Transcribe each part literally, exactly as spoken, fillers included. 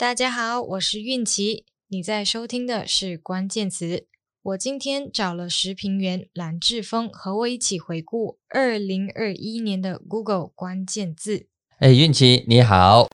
大家好，我是韵琪，你在收听的是关键词。我今天找了时评员蓝志峰和我一起回顾二零二一年的 Google 关键字。哎，韵琪你好。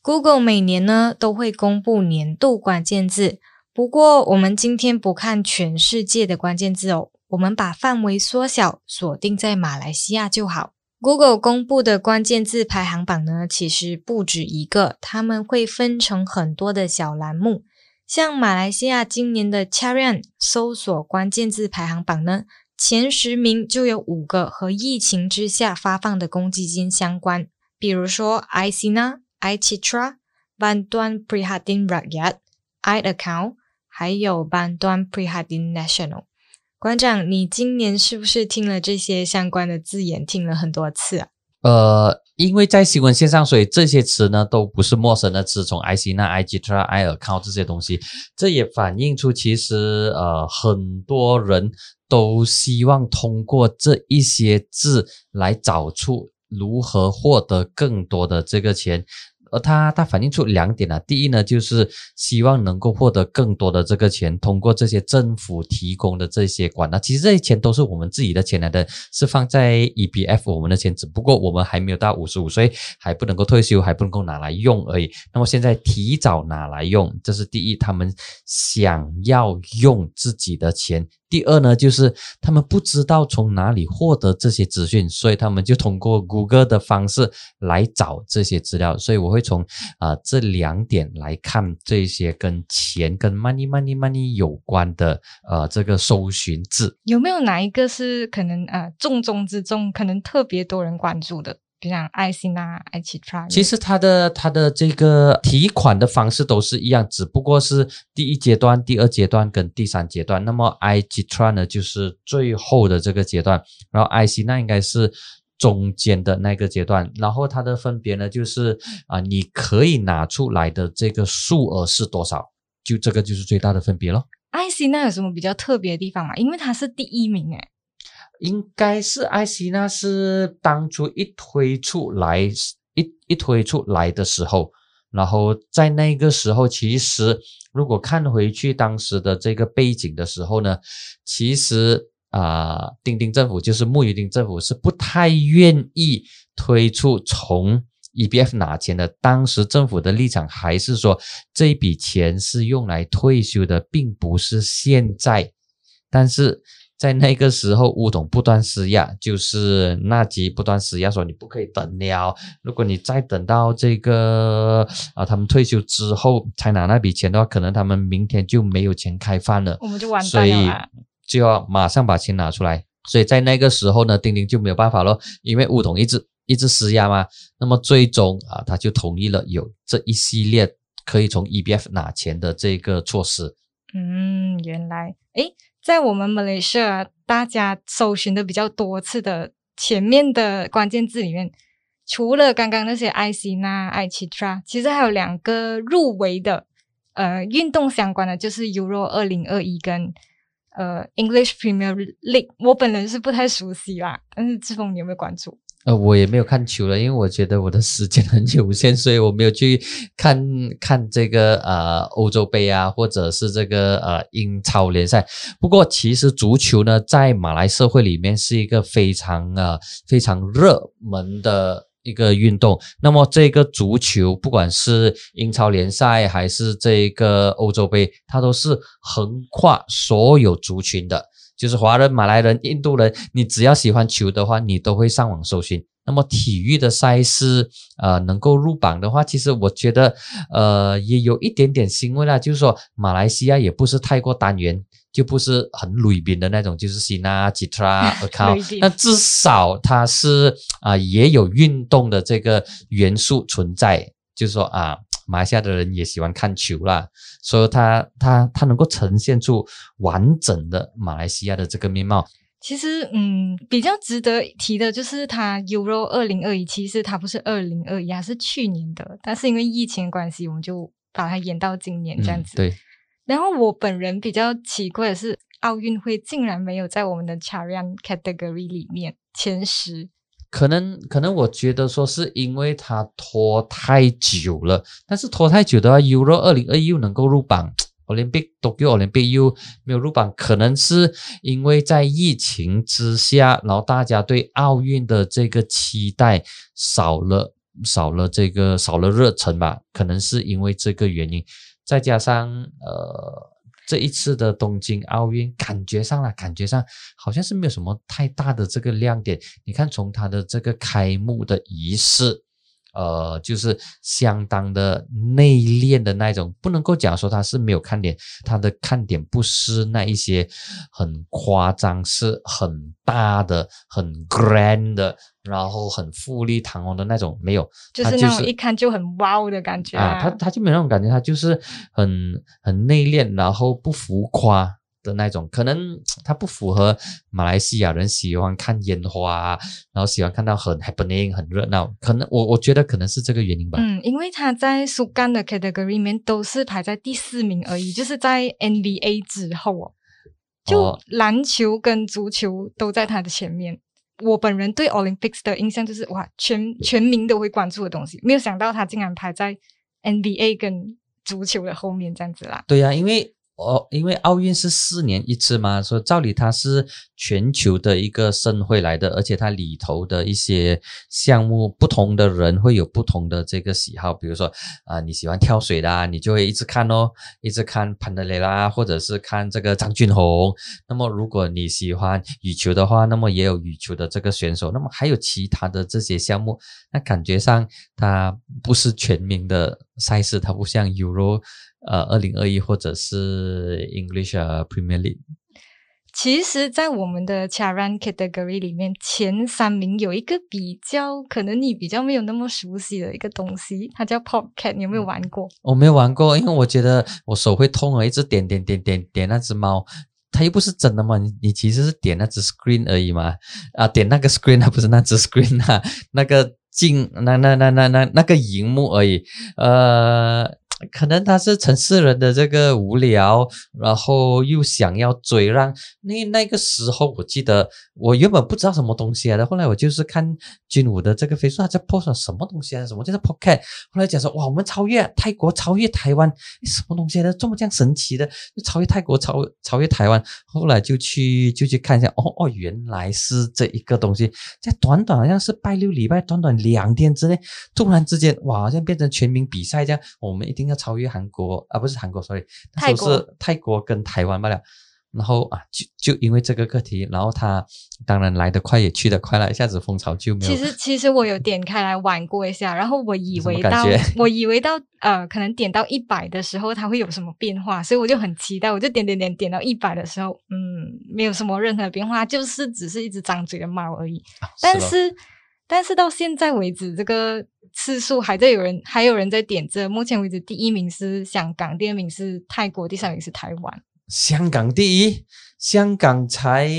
Google 每年呢都会公布年度关键字，不过我们今天不看全世界的关键字哦，我们把范围缩小，锁定在马来西亚就好。Google 公布的关键字排行榜呢，其实不止一个，他们会分成很多的小栏目。像马来西亚今年的 Carian 搜索关键字排行榜呢，前十名就有五个和疫情之下发放的公积金相关，比如说 iSina、iCitra、Bantuan Prihatin Rakyat、iAccount， 还有 Bantuan Prihatin Nasional。馆长，你今年是不是听了这些相关的字眼听了很多次啊？呃，因为在新闻线上，所以这些词呢都不是陌生的词，从 iSina、iCitra、iAccount 这些东西，这也反映出其实呃很多人都希望通过这一些字来找出如何获得更多的这个钱。而它它反映出两点啊，第一呢，就是希望能够获得更多的这个钱，通过这些政府提供的这些管道，其实这些钱都是我们自己的钱来的，是放在 E P F 我们的钱，只不过我们还没有到五十五岁，还不能够退休，还不能够拿来用而已。那么现在提早拿来用，这是第一，他们想要用自己的钱。第二呢，就是他们不知道从哪里获得这些资讯，所以他们就通过 Google 的方式来找这些资料。所以我会从、呃、这两点来看这些跟钱跟 money money money 有关的呃这个搜寻字。有没有哪一个是可能呃重中之重，可能特别多人关注的？比如像 iSina、iCitra， 其实它的它的这个提款的方式都是一样，只不过是第一阶段、第二阶段跟第三阶段。那么 iCitra 呢，就是最后的这个阶段，然后 iSina 应该是中间的那个阶段。然后它的分别呢，就是啊、呃，你可以拿出来的这个数额是多少，就这个就是最大的分别咯。iSina 有什么比较特别的地方吗？因为它是第一名诶。应该是 iSina 是当初一推出来 一, 一推出来的时候，然后在那个时候，其实如果看回去当时的这个背景的时候呢，其实啊，丁丁政府就是慕尤丁政府是不太愿意推出从 E P F 拿钱的，当时政府的立场还是说这笔钱是用来退休的，并不是现在。但是在那个时候，巫统不断施压，就是纳吉不断施压，说你不可以等了。如果你再等到这个啊，他们退休之后才拿那笔钱的话，可能他们明天就没有钱开饭了，我们就完蛋了啦，所以就要马上把钱拿出来。所以在那个时候呢，丁丁就没有办法咯，因为巫统一直一直施压嘛。那么最终啊，他就同意了有这一系列可以从 E P F 拿钱的这个措施。嗯，原来诶。在我们马来西亚大家搜寻的比较多次的前面的关键字里面，除了刚刚那些 iSina、iCitra， 其实还有两个入围的呃运动相关的，就是 EURO 二零二一跟呃 English Premier League。 我本人是不太熟悉啦，但是志峰你有没有关注？呃，我也没有看球了，因为我觉得我的时间很有限，所以我没有去看看这个呃欧洲杯啊，或者是这个呃英超联赛。不过其实足球呢，在马来社会里面是一个非常呃非常热门的一个运动。那么这个足球，不管是英超联赛还是这个欧洲杯，它都是横跨所有族群的。就是华人、马来人、印度人，你只要喜欢球的话，你都会上网搜寻。那么体育的赛事呃，能够入榜的话，其实我觉得呃也有一点点欣慰啦，就是说马来西亚也不是太过单元，就不是很累扁的那种，就是 Sina、Citra、Account， 那至少它是啊、呃、也有运动的这个元素存在，就是说啊马来西亚的人也喜欢看球啦，所以它它它能够呈现出完整的马来西亚的这个面貌。其实嗯，比较值得提的就是它 Euro 二零二一，其实它不是二零二一，它是去年的，但是因为疫情关系，我们就把它延到今年这样子、嗯、对。然后我本人比较奇怪的是，奥运会竟然没有在我们的 Charian category 里面前十，可能可能我觉得说是因为它拖太久了，但是拖太久的话 EURO 二零二一能够入榜， Olympic Tokyo Olympic 又没有入榜，可能是因为在疫情之下，然后大家对奥运的这个期待少了少了这个少了热忱吧，可能是因为这个原因，再加上呃这一次的东京奥运感觉上啦，感觉上好像是没有什么太大的这个亮点。你看从它的这个开幕的仪式，呃，就是相当的内敛的那种，不能够讲说它是没有看点，它的看点不是那一些很夸张，是很大的、很 grand 的，然后很富丽堂皇的那种，没有，就是那种一看就很wow的感觉啊，它它就没有那种感觉，它就是很很内敛，然后不浮夸的那种，可能它不符合马来西亚人喜欢看烟花、啊、然后喜欢看到很 happening 很热闹，可能我我觉得可能是这个原因吧。嗯，因为它在苏干的 category 里面都是排在第四名而已，就是在 N B A 之后哦，就篮球跟足球都在它的前面。哦，我本人对 Olympics 的印象就是哇，全全民都会关注的东西，没有想到他竟然排在 N B A 跟足球的后面这样子啦。对啊，因为哦，因为奥运是四年一次嘛，所以照理它是全球的一个盛会来的，而且它里头的一些项目，不同的人会有不同的这个喜好，比如说啊、呃，你喜欢跳水的、啊，你就会一直看哦，一直看潘德雷拉，或者是看这个张俊宏。那么如果你喜欢羽球的话，那么也有羽球的这个选手。那么还有其他的这些项目，那感觉上它不是全民的赛事，它不像 Euro。呃 ,二零二一 或者是 English Premier League。其实在我们的 Charan Category 里面，前三名有一个比较可能你比较没有那么熟悉的一个东西，它叫 Pop Cat， 你有没有玩过？我没有玩过，因为我觉得我手会痛，一直点点点点点那只猫。它又不是真的嘛，你其实是点那只 screen 而已嘛。啊，点那个 screen 啊，不是那只 screen 啊，那个镜那那那那那那个萤幕而已。呃可能他是城市人的这个无聊，然后又想要追让。那那个时候我记得我原本不知道什么东西来的，后来我就是看军武的这个 Facebook， 他在 post 什么东西来的，什么叫做 Pop Cat， 后来讲说哇，我们超越泰国，超越台湾，什么东西来的这么这样神奇的，就超越泰国，超超越台湾。后来就去就去看一下，哦哦，原来是这一个东西，在短短好像是拜六礼拜短短两天之内，突然之间哇，好像变成全民比赛这样，我们一定要超越韩国啊，不是韩国 sorry， 那时候是泰国跟台湾罢了。然后啊，就就因为这个课题，然后他当然来得快也去得快了，一下子风潮就没有。其实其实我有点开来玩过一下，然后我以为到我以为到呃可能点到一百的时候它会有什么变化，所以我就很期待，我就点点点点到一百的时候，嗯，没有什么任何变化，就是只是一只张嘴的猫而已。啊、是但是但是到现在为止，这个次数还在有人还有人在点这。目前为止，第一名是香港，第二名是泰国，第三名是台湾。香港第一，香港才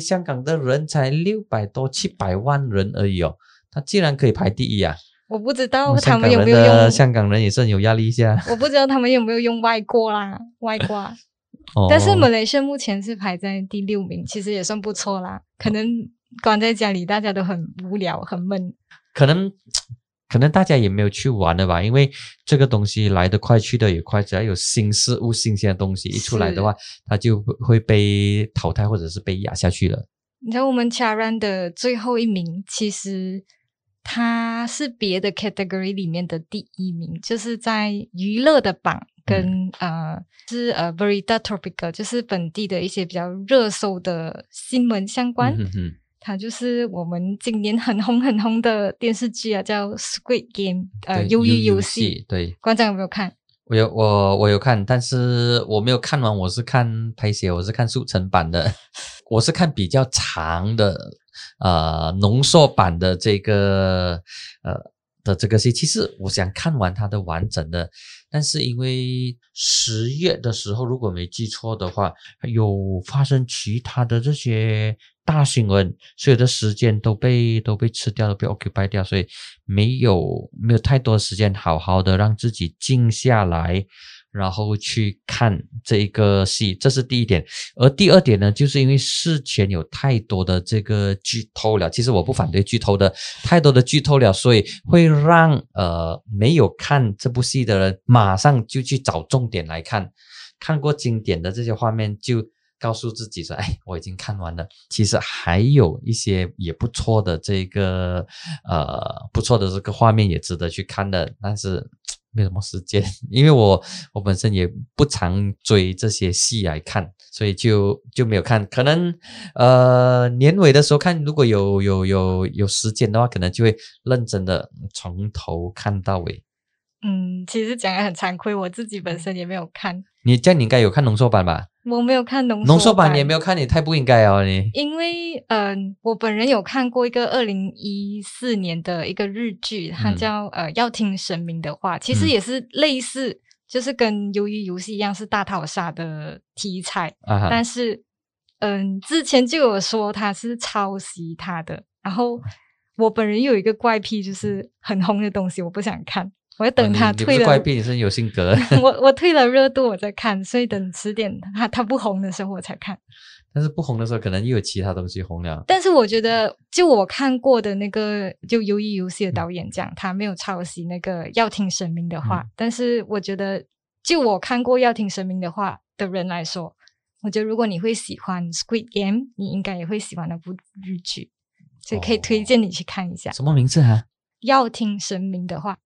香港的人才六百多七百万人而已哦，他竟然可以排第一啊！我不知道他们有没有用，香港人也是很有压力一下。我不知道他们有没有用外国啦，外国。哦、但是马来西亚目前是排在第六名，其实也算不错啦。可能关在家里，大家都很无聊，很闷。可能。可能大家也没有去玩了吧，因为这个东西来得快去得也快，只要有新事物新鲜的东西一出来的话，它就会被淘汰或者是被压下去了。你知道我们 Charan 的最后一名，其实它是别的 category 里面的第一名，就是在娱乐的榜跟、嗯、呃是呃 Berita Tropikal， 就是本地的一些比较热搜的新闻相关。嗯哼哼，它就是我们今年很红很红的电视剧啊，叫 Squid Game， 呃，鱿鱼游戏。对，馆长有没有看？我有，我我有看，但是我没有看完，我是看拍写，我是看速成版的，我是看比较长的，呃，浓缩版的这个，呃。的这个戏，其实我想看完它的完整的，但是因为十月的时候，如果没记错的话，有发生其他的这些大新闻，所有的时间都被都被吃掉，都被 occupy 掉，所以没有没有太多时间好好的让自己静下来，然后去看这一个戏，这是第一点。而第二点呢，就是因为事前有太多的这个剧透了，其实我不反对剧透的，太多的剧透了，所以会让呃没有看这部戏的人马上就去找重点来看，看过经典的这些画面就告诉自己说，哎，我已经看完了，其实还有一些也不错的这个呃不错的这个画面也值得去看的，但是没什么时间，因为我我本身也不常追这些戏来看，所以就就没有看。可能呃年尾的时候看，如果有有有有时间的话，可能就会认真的从头看到尾。嗯，其实讲得很惭愧，我自己本身也没有看。你这样你应该有看浓缩版吧？我没有看浓缩版，浓缩版你也没有看，你太不应该了你。因为呃，我本人有看过一个二零一四年的一个日剧，它叫、嗯、呃要听神明的话，其实也是类似，嗯、就是跟鱿鱼游戏一样是大逃杀的题材，啊、但是嗯、呃，之前就有说它是抄袭它的，然后我本人有一个怪癖，就是很红的东西我不想看。我等他退了、哦、你, 你不是怪癖，你是有性格我我退了热度我再看，所以等迟点他他不红的时候我才看，但是不红的时候可能又有其他东西红了。但是我觉得就我看过的那个就鱿鱼游戏的导演讲、嗯、他没有抄袭那个要听神明的话、嗯、但是我觉得就我看过要听神明的话的人来说，我觉得如果你会喜欢 Squid Game 你应该也会喜欢那部日剧，所以可以推荐你去看一下、哦、什么名字啊？要听神明的话，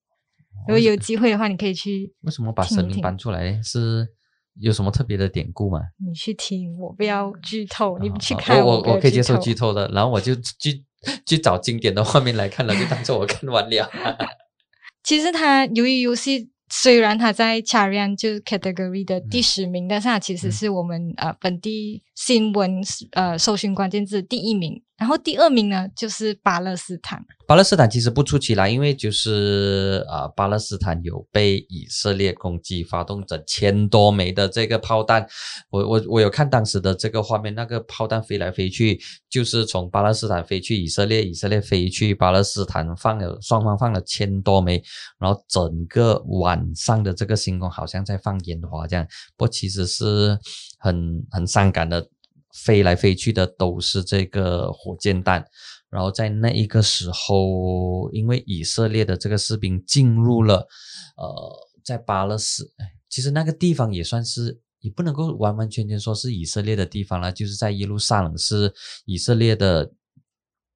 如果有机会的话你可以去听听。为什么把神明搬出来？是有什么特别的典故吗？你去听，我不要剧透、哦、你去看、哦、我, 我, 我可以接受剧透的，然后我就去去找经典的画面来看了，就当作我看完了其实它鱿鱼游戏虽然它在 Charian 就是 category 的第十名、嗯、但是它其实是我们、嗯呃、本地新闻呃搜寻关键字第一名，然后第二名呢就是巴勒斯坦。巴勒斯坦其实不出奇啦，因为就是呃，巴勒斯坦有被以色列攻击，发动者千多枚的这个炮弹，我我我有看当时的这个画面，那个炮弹飞来飞去，就是从巴勒斯坦飞去以色列，以色列飞去巴勒斯坦，放了双方放了千多枚，然后整个晚上的这个星空好像在放烟花这样，不过其实是很很伤感的，飞来飞去的都是这个火箭弹。然后在那一个时候，因为以色列的这个士兵进入了呃，在巴勒斯，其实那个地方也算是也不能够完完全全说是以色列的地方啦，就是在耶路撒冷是以色列的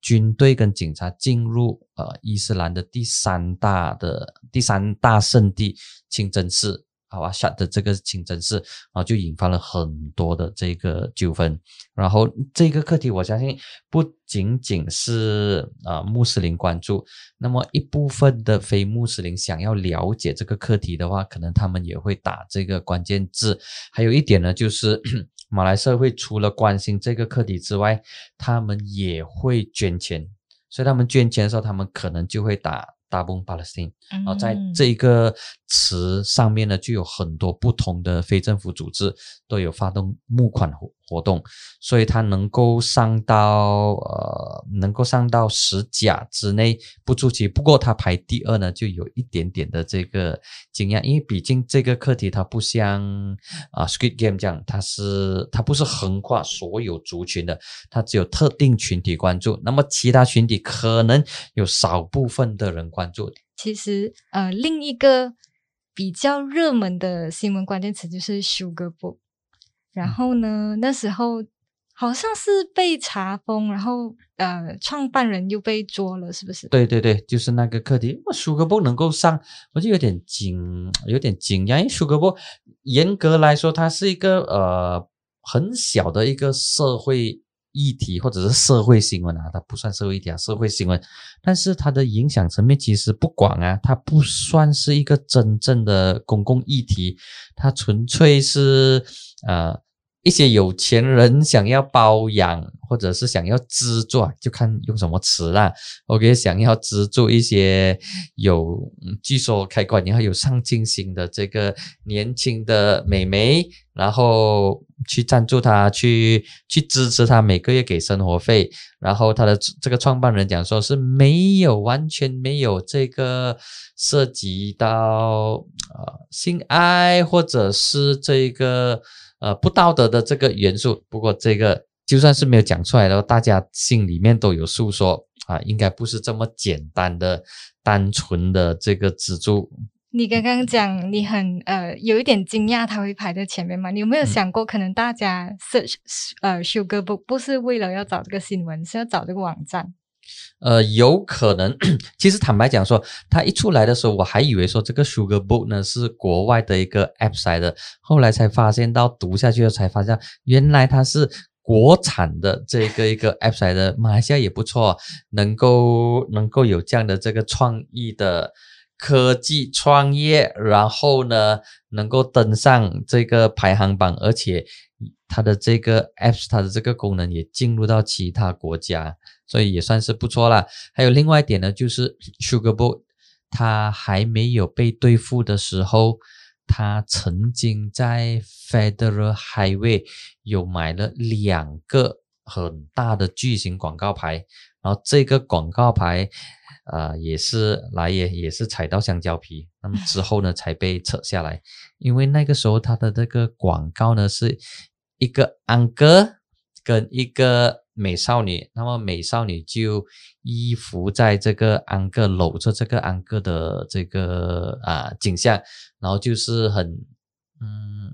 军队跟警察进入呃伊斯兰的第三大的第三大圣地清真寺阿沙的这个清真寺，然后就引发了很多的这个纠纷。然后这个课题我相信不仅仅是、呃、穆斯林关注，那么一部分的非穆斯林想要了解这个课题的话，可能他们也会打这个关键字。还有一点呢，就是马来社会除了关心这个课题之外，他们也会捐钱，所以他们捐钱的时候他们可能就会打Tabung Palestine， 然后在这一个词上面呢，就有很多不同的非政府组织都有发动募款活动，所以它能够上到呃，能够上到十甲之内不出奇。不过它排第二呢，就有一点点的这个惊讶，因为毕竟这个课题它不像啊 Squid Game 这样，它是它不是横跨所有族群的，它只有特定群体关注，那么其他群体可能有少部分的人关注。其实呃，另一个比较热门的新闻关键词就是 Sugarbook， 然后呢那时候好像是被查封，然后呃，创办人又被捉了是不是？对对对，就是那个课题。 Sugarbook 能够上我就有点惊有点惊讶，因为 Sugarbook 严格来说它是一个呃很小的一个社会议题或者是社会新闻啊，它不算社会议题啊，社会新闻，但是它的影响层面其实不广啊，它不算是一个真正的公共议题，它纯粹是呃一些有钱人想要包养或者是想要资助，就看用什么词啦 OK， 想要资助一些有据说开馆然后有上进心的这个年轻的妹妹，然后去赞助她，去去支持她每个月给生活费。然后她的这个创办人讲说是没有完全没有这个涉及到呃性爱或者是这个呃，不道德的这个元素。不过这个就算是没有讲出来的，大家心里面都有数说啊，应该不是这么简单的单纯的这个资助。你刚刚讲你很呃有一点惊讶他会排在前面嘛，你有没有想过可能大家 search、嗯、呃 Sugarbook 不是为了要找这个新闻，是要找这个网站？呃，有可能。其实坦白讲说，它一出来的时候，我还以为说这个 Sugarbook 呢是国外的一个 app 来的，后来才发现到读下去才发现，原来它是国产的这个一个 app 来的。马来西亚也不错，能够能够有这样的这个创意的科技创业，然后呢能够登上这个排行榜，而且它的这个 apps 它的这个功能也进入到其他国家，所以也算是不错啦。还有另外一点呢，就是 Sugarbook 它还没有被对付的时候，它曾经在 Federal Highway 有买了两个很大的巨型广告牌，然后这个广告牌呃，也是来也也是踩到香蕉皮，那么之后呢才被扯下来。因为那个时候它的这个广告呢是一个安哥跟一个美少女，那么美少女就依附在这个安哥，搂着这个安哥的这个啊景象，然后就是很嗯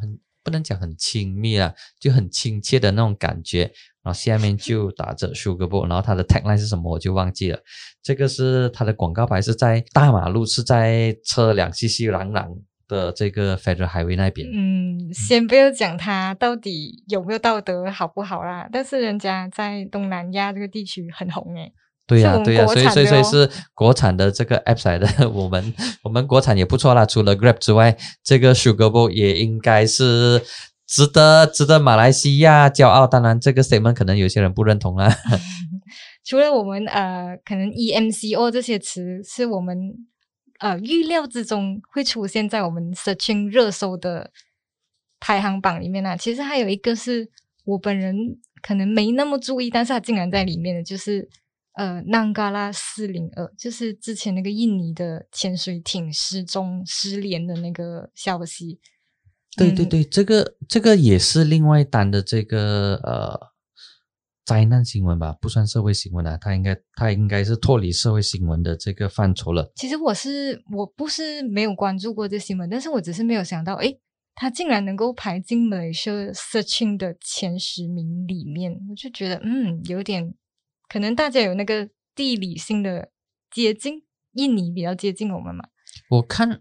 很不能讲很亲密啊，就很亲切的那种感觉。然后下面就打着 Sugarbook， 然后它的 tagline 是什么我就忘记了。这个是它的广告牌，是在大马路，是在车辆熙熙攘攘的这个 Federal Highway 那边。嗯，先不要讲它到底有没有道德好不好啦，但是人家在东南亚这个地区很红诶。对呀、啊、对呀、啊、所以所以所以是国产的这个 apps 来的。我们我们国产也不错啦，除了 Grab 之外，这个 Sugarbook 也应该是值得值得马来西亚骄傲。当然这个 statement 可能有些人不认同啦。除了我们呃可能 E M C O 这些词是我们呃预料之中会出现在我们 searching 热搜的排行榜里面啊，其实还有一个是我本人可能没那么注意，但是它竟然在里面的，就是呃 Nanggala 四零二，就是之前那个印尼的潜水艇失踪失联的那个消息。对对对，嗯、这个这个也是另外一单的这个呃灾难新闻吧，不算社会新闻啊，它应该它应该是脱离社会新闻的这个范畴了。其实我是我不是没有关注过这新闻，但是我只是没有想到，诶，它竟然能够排进 Malaysia Searching 的前十名里面，我就觉得嗯有点可能大家有那个地理性的接近，印尼比较接近我们嘛。我看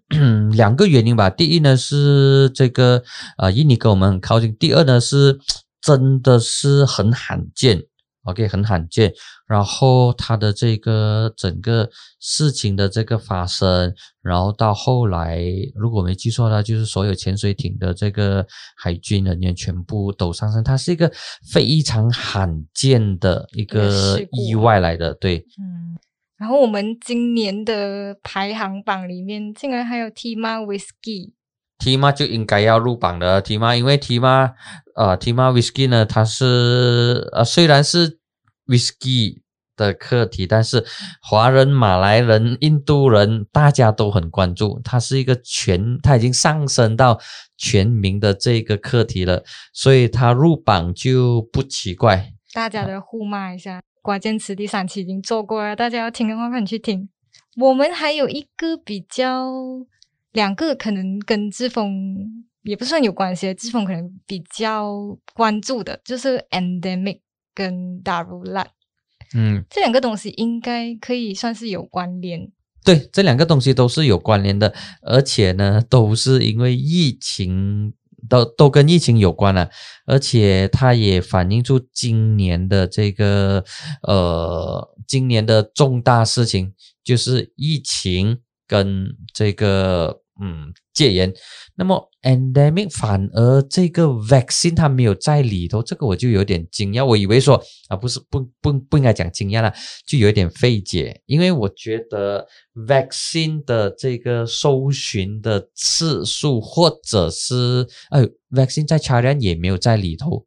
两个原因吧，第一呢是这个呃印尼跟我们很靠近，第二呢是真的是很罕见 ，OK， 很罕见。然后它的这个整个事情的这个发生，然后到后来如果没记错的话，就是所有潜水艇的这个海军人员全部都上身，它是一个非常罕见的一个意外来的，对，嗯。然后我们今年的排行榜里面竟然还有 Timah Whisky， Timah 就应该要入榜的 Timah， 因为 Timah 呃 Timah Whisky 呢，它是呃虽然是 Whisky 的课题，但是华人、马来人、印度人大家都很关注，它是一个全，它已经上升到全民的这个课题了，所以它入榜就不奇怪。大家的互骂一下。啊，关键词第三期已经做过了，大家要听的话快去听。我们还有一个比较，两个可能跟志峰也不算有关系，志峰可能比较关注的就是 endemic 跟 Darurat， 嗯，这两个东西应该可以算是有关联。对，这两个东西都是有关联的，而且呢都是因为疫情都都跟疫情有关了，而且它也反映出今年的这个呃今年的重大事情，就是疫情跟这个嗯戒严。那么 endemic 反而这个 vaccine 它没有在里头，这个我就有点惊讶。我以为说啊，不是不不不应该讲惊讶了，就有点费解，因为我觉得 vaccine 的这个搜寻的次数或者是哎 ，vaccine 在 Carian 也没有在里头，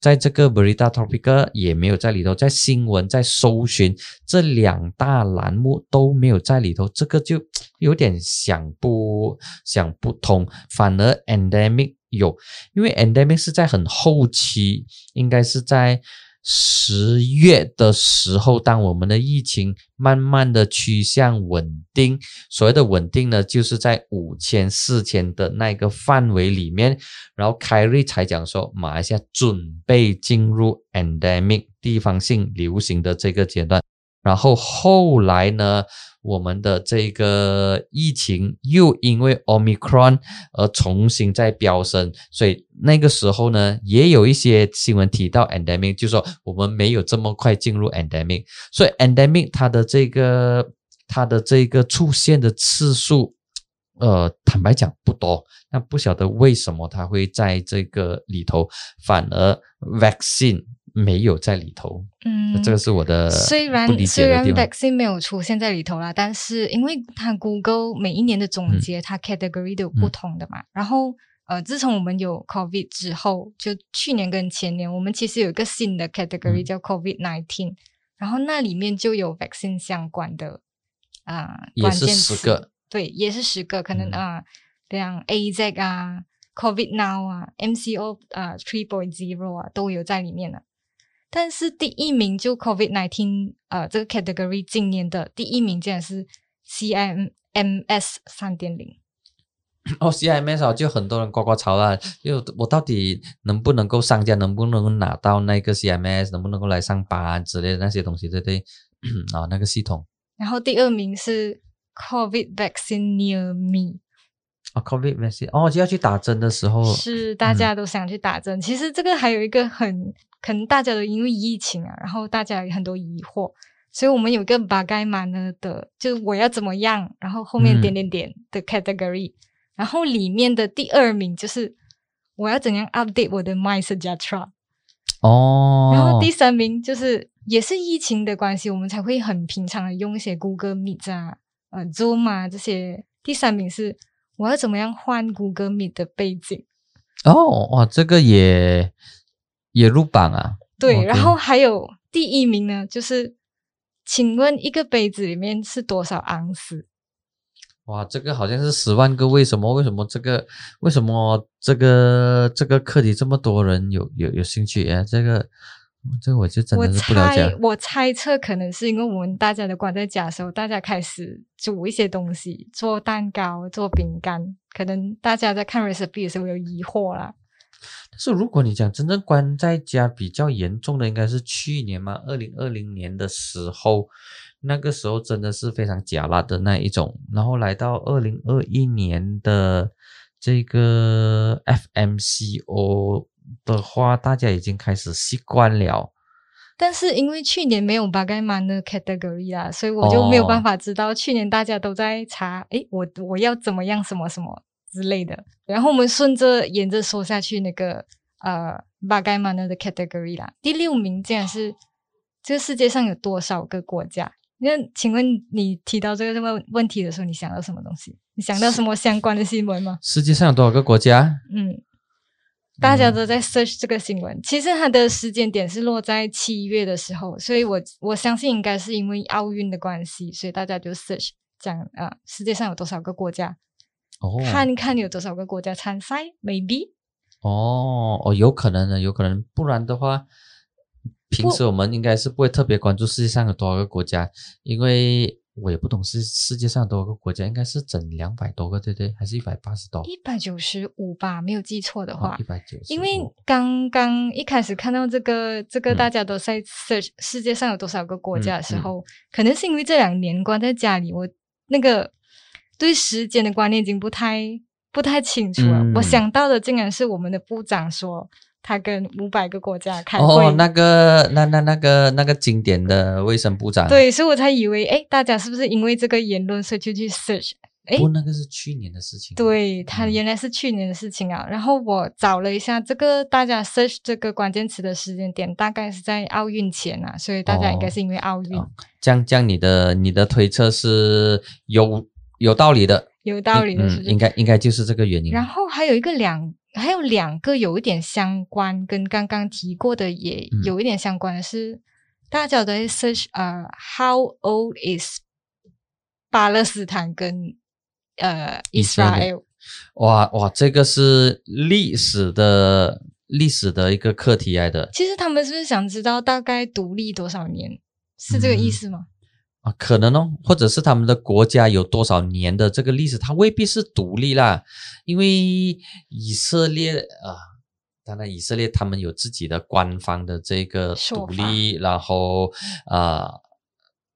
在这个 Berita Tropikal 也没有在里头，在新闻在搜寻这两大栏目都没有在里头，这个就有点想不想不通，反而 endemic 有，因为 endemic 是在很后期，应该是在十月的时候，当我们的疫情慢慢的趋向稳定，所谓的稳定呢，就是在五千四千的那个范围里面，然后凯瑞才讲说马来西亚准备进入 endemic 地方性流行的这个阶段。然后后来呢，我们的这个疫情又因为 Omicron 而重新再飙升，所以那个时候呢，也有一些新闻提到 endemic， 就说我们没有这么快进入 endemic， 所以 endemic 它的这个它的这个出现的次数，呃，坦白讲不多，那不晓得为什么它会在这个里头，反而 vaccine。没有在里头，嗯，这个是我的不理解的地方。虽然 vaccine 没有出现在里头啦，但是因为它 Google 每一年的总结，嗯、它 category 都有不同的嘛。嗯、然后呃，自从我们有 COVID 之后，就去年跟前年，我们其实有一个新的 category、嗯、叫 COVID 十九， 然后那里面就有 vaccine 相关的啊、呃，也是十个，对，也是十个，可能啊、嗯呃，这样 A Z 啊 ，COVID Now 啊 ，M C O 啊 三点零 啊，都有在里面了。但是第一名就 COVID 十九 呃这个 category 今年的第一名竟然是 C M S 三点零。哦 C M S 就很多人呱呱吵了，就我到底能不能够上架，能不能够拿到那个 C M S， 能不能够来上班之类的那些东西，对不对啊、哦、那个系统。然后第二名是 COVID vaccine near me。哦 COVID vaccine 哦就要去打针的时候。是大家都想去打针、嗯、其实这个还有一个很可能大家都因为疫情啊，然后大家有很多疑惑，所以我们有一个 Bagaimana 的，就是我要怎么样，然后后面点点点的 category，、嗯、然后里面的第二名就是我要怎样 update 我的 MySejahtera 哦，然后第三名就是也是疫情的关系，我们才会很平常的用一些 Google Meet 啊、呃、Zoom 啊这些。第三名是我要怎么样换 Google Meet 的背景哦，哇，这个也。也入榜啊，对、okay、然后还有第一名呢，就是请问一个杯子里面是多少盎司。哇，这个好像是十万个为什么，为什么这个为什么这个这个课题这么多人有有有兴趣啊，这个这个我就真的是不了解。我猜我猜测可能是因为我们大家都关在家的时候，大家开始煮一些东西，做蛋糕做饼干，可能大家在看 recipe 的时候有疑惑啦。但是如果你讲真正关在家比较严重的，应该是去年嘛，二零二零年的时候，那个时候真的是非常假辣的那一种。然后来到二零二一年的这个 F M C O 的话，大家已经开始习惯了。但是因为去年没有 Bagaimana 的 category 啦，所以我就没有办法知道去年大家都在查，诶，我我要怎么样什么什么之类的。然后我们顺着沿着说下去那个呃 Bagaimana 的 category 啦，第六名竟然是这个世界上有多少个国家。那请问你提到这个问题的时候，你想到什么东西？你想到什么相关的新闻吗？世界上有多少个国家？嗯，大家都在 search 这个新闻、嗯、其实它的时间点是落在七月的时候，所以我我相信应该是因为奥运的关系，所以大家就 search 讲啊、呃、世界上有多少个国家，看看有多少个国家参赛 maybe 哦哦，有可能的，有可能，不然的话平时我们应该是不会特别关注世界上有多少个国家，因为我也不懂是世界上有多少个国家，应该是整两百多个对不对，还是一百八十多，一百九十五吧，没有记错的话、哦、一百九十五。因为刚刚一开始看到这个这个大家都在 search 世界上有多少个国家的时候、嗯嗯、可能是因为这两年关在家里，我那个对时间的观念已经不太不太清楚了、嗯、我想到的竟然是我们的部长说他跟五百个国家开会哦，那个那那那个那个经典的卫生部长。对，所以我才以为诶大家是不是因为这个言论所以就去 search 哎，不，那个是去年的事情。对，它原来是去年的事情啊。嗯、然后我找了一下，这个大家 search 这个关键词的时间点，大概是在奥运前啊，所以大家应该是因为奥运。哦、这样，这样你的你的推测是有有道理的，有道理的是不是，嗯，应该应该就是这个原因。然后还有一个两。还有两个有一点相关，跟刚刚提过的也有一点相关的是，嗯、大家都在 search 呃 ，How old is 巴勒斯坦跟呃 Israel？ 哇哇，这个是历史的历史的一个课题来的。其实他们是不是想知道大概独立多少年？是这个意思吗？嗯啊，可能哦，或者是他们的国家有多少年的这个历史，它未必是独立啦，因为以色列啊，当然以色列他们有自己的官方的这个独立，然后啊，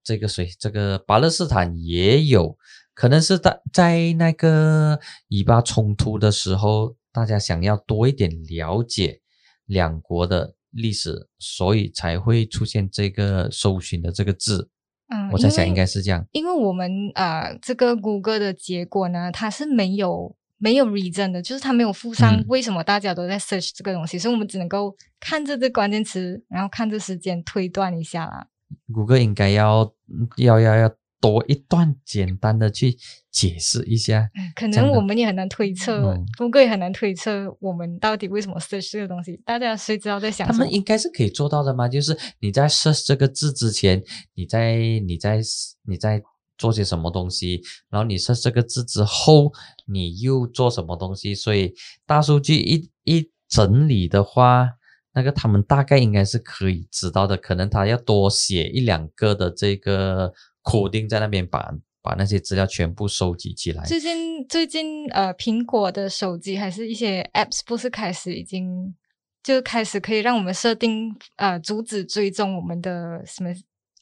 这个谁，这个巴勒斯坦也有，可能是在在那个以巴冲突的时候，大家想要多一点了解两国的历史，所以才会出现这个搜寻的这个字。嗯，我在想应该是这样，因为我们呃，这个谷歌的结果呢，它是没有没有 reason 的，就是它没有附上为什么大家都在 search 这个东西，嗯、所以我们只能够看这个关键词，然后看这时间推断一下啦。谷歌应该要要要要多一段简单的去解释一下，嗯、可能我们也很难推测，谷歌、嗯、也很难推测我们到底为什么 search 这个东西，大家谁知道在想什么？他们应该是可以做到的嘛，就是你在 search 这个字之前，你在你在你在做些什么东西，然后你 search 这个字之后，你又做什么东西？所以大数据一一整理的话，那个他们大概应该是可以知道的，可能他要多写一两个的这个。固定在那边把把那些资料全部收集起来。最近最近呃，苹果的手机还是一些 apps 不是开始已经就开始可以让我们设定呃阻止追踪我们的什么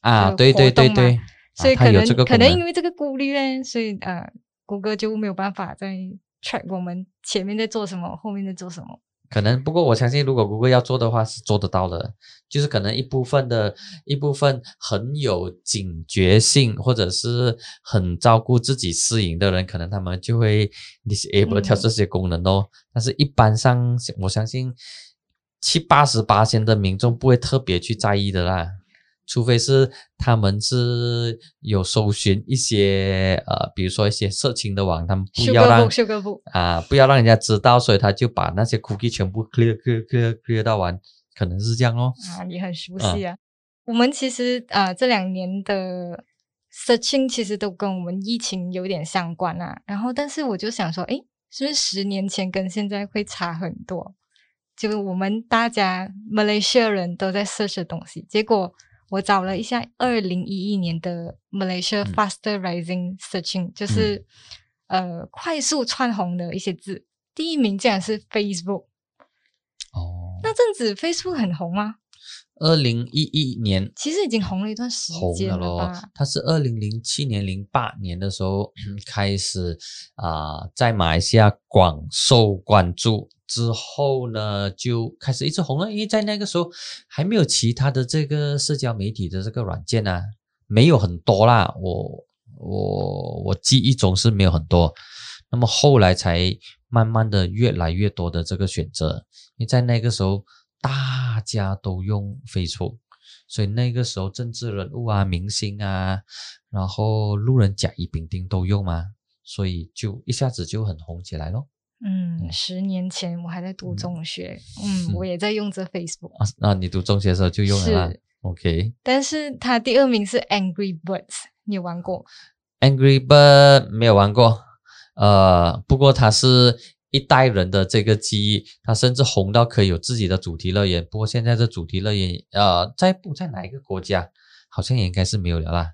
啊？对对对对，所以可能、啊、可能因为这个顾虑呢，所以呃，谷歌就没有办法再 track 我们前面在做什么，后面在做什么。可能，不过我相信，如果 Google 要做的话，是做得到的。就是可能一部分的一部分很有警觉性，或者是很照顾自己私隐的人，可能他们就会 disable 掉这些功能哦。嗯、但是一般上，我相信七八十八%的民众不会特别去在意的啦，除非是他们是有搜寻一些呃，比如说一些色情的网，他们不要让 Sugarbook 啊，不要让人家知道，所以他就把那些 cookie 全部 clear clear clear clear 到完，可能是这样哦。啊，你很熟悉啊。啊我们其实啊、呃，这两年的 searching 其实都跟我们疫情有点相关啊。然后，但是我就想说，诶，是不是十年前跟现在会差很多？就我们大家 Malaysia 人都在 search 的东西，结果。我找了一下二零一一年的 Malaysia Faster Rising Searching，、嗯、就是呃快速窜红的一些字，第一名竟然是 Facebook。哦，那阵子 Facebook 很红吗？二零一一年其实已经红了一段时间了吧？红了，它是二零零七年、零八年的时候、嗯、开始啊、呃，在马来西亚广受关注。之后呢，就开始一直红了，因为在那个时候还没有其他的这个社交媒体的这个软件啊，没有很多啦，我我我记忆中是没有很多，那么后来才慢慢的越来越多的这个选择，因为在那个时候大家都用 Facebook， 所以那个时候政治人物啊、明星啊，然后路人甲、乙、丙、丁都用嘛，所以就一下子就很红起来咯。嗯，十年前我还在读中学，嗯，嗯我也在用这 Facebook 啊。那你读中学的时候就用了啦 ，OK。但是它第二名是 Angry Birds， 你有玩过 ？Angry Bird 没有玩过，呃，不过它是一代人的这个记忆，它甚至红到可以有自己的主题乐园。不过现在这主题乐园，呃，在不在哪一个国家，好像也应该是没有了啦。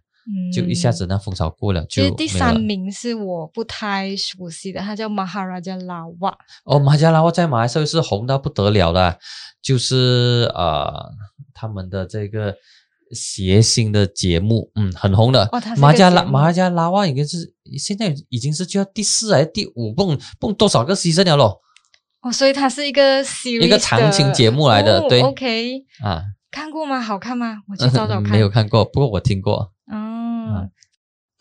就一下子那风潮过了，嗯、就没了。第三名是我不太熟悉的，它叫 Maharaja Lawak。哦 ，Maharaja Lawak 在马来西亚是红到不得了的，就是呃他们的这个谐星的节目，嗯，很红的。哦，它是马加拉马加拉瓦应该是现在已经是就第四还是第五，蹦蹦多少个 season 了咯？哦，所以它是一个 series 一个长情节目来的，哦、对 ，OK 啊，看过吗？好看吗？我去找找看。嗯、没有看过，不过我听过。嗯，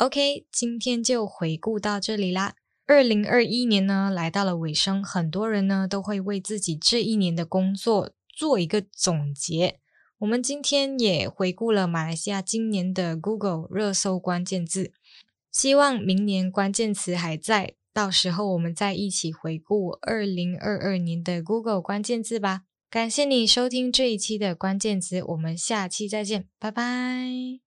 OK， 今天就回顾到这里啦。二零二一年呢来到了尾声，很多人呢都会为自己这一年的工作做一个总结。我们今天也回顾了马来西亚今年的 Google 热搜关键字，希望明年关键词还在，到时候我们再一起回顾二零二二年的 Google 关键字吧。感谢你收听这一期的关键词，我们下期再见，拜拜。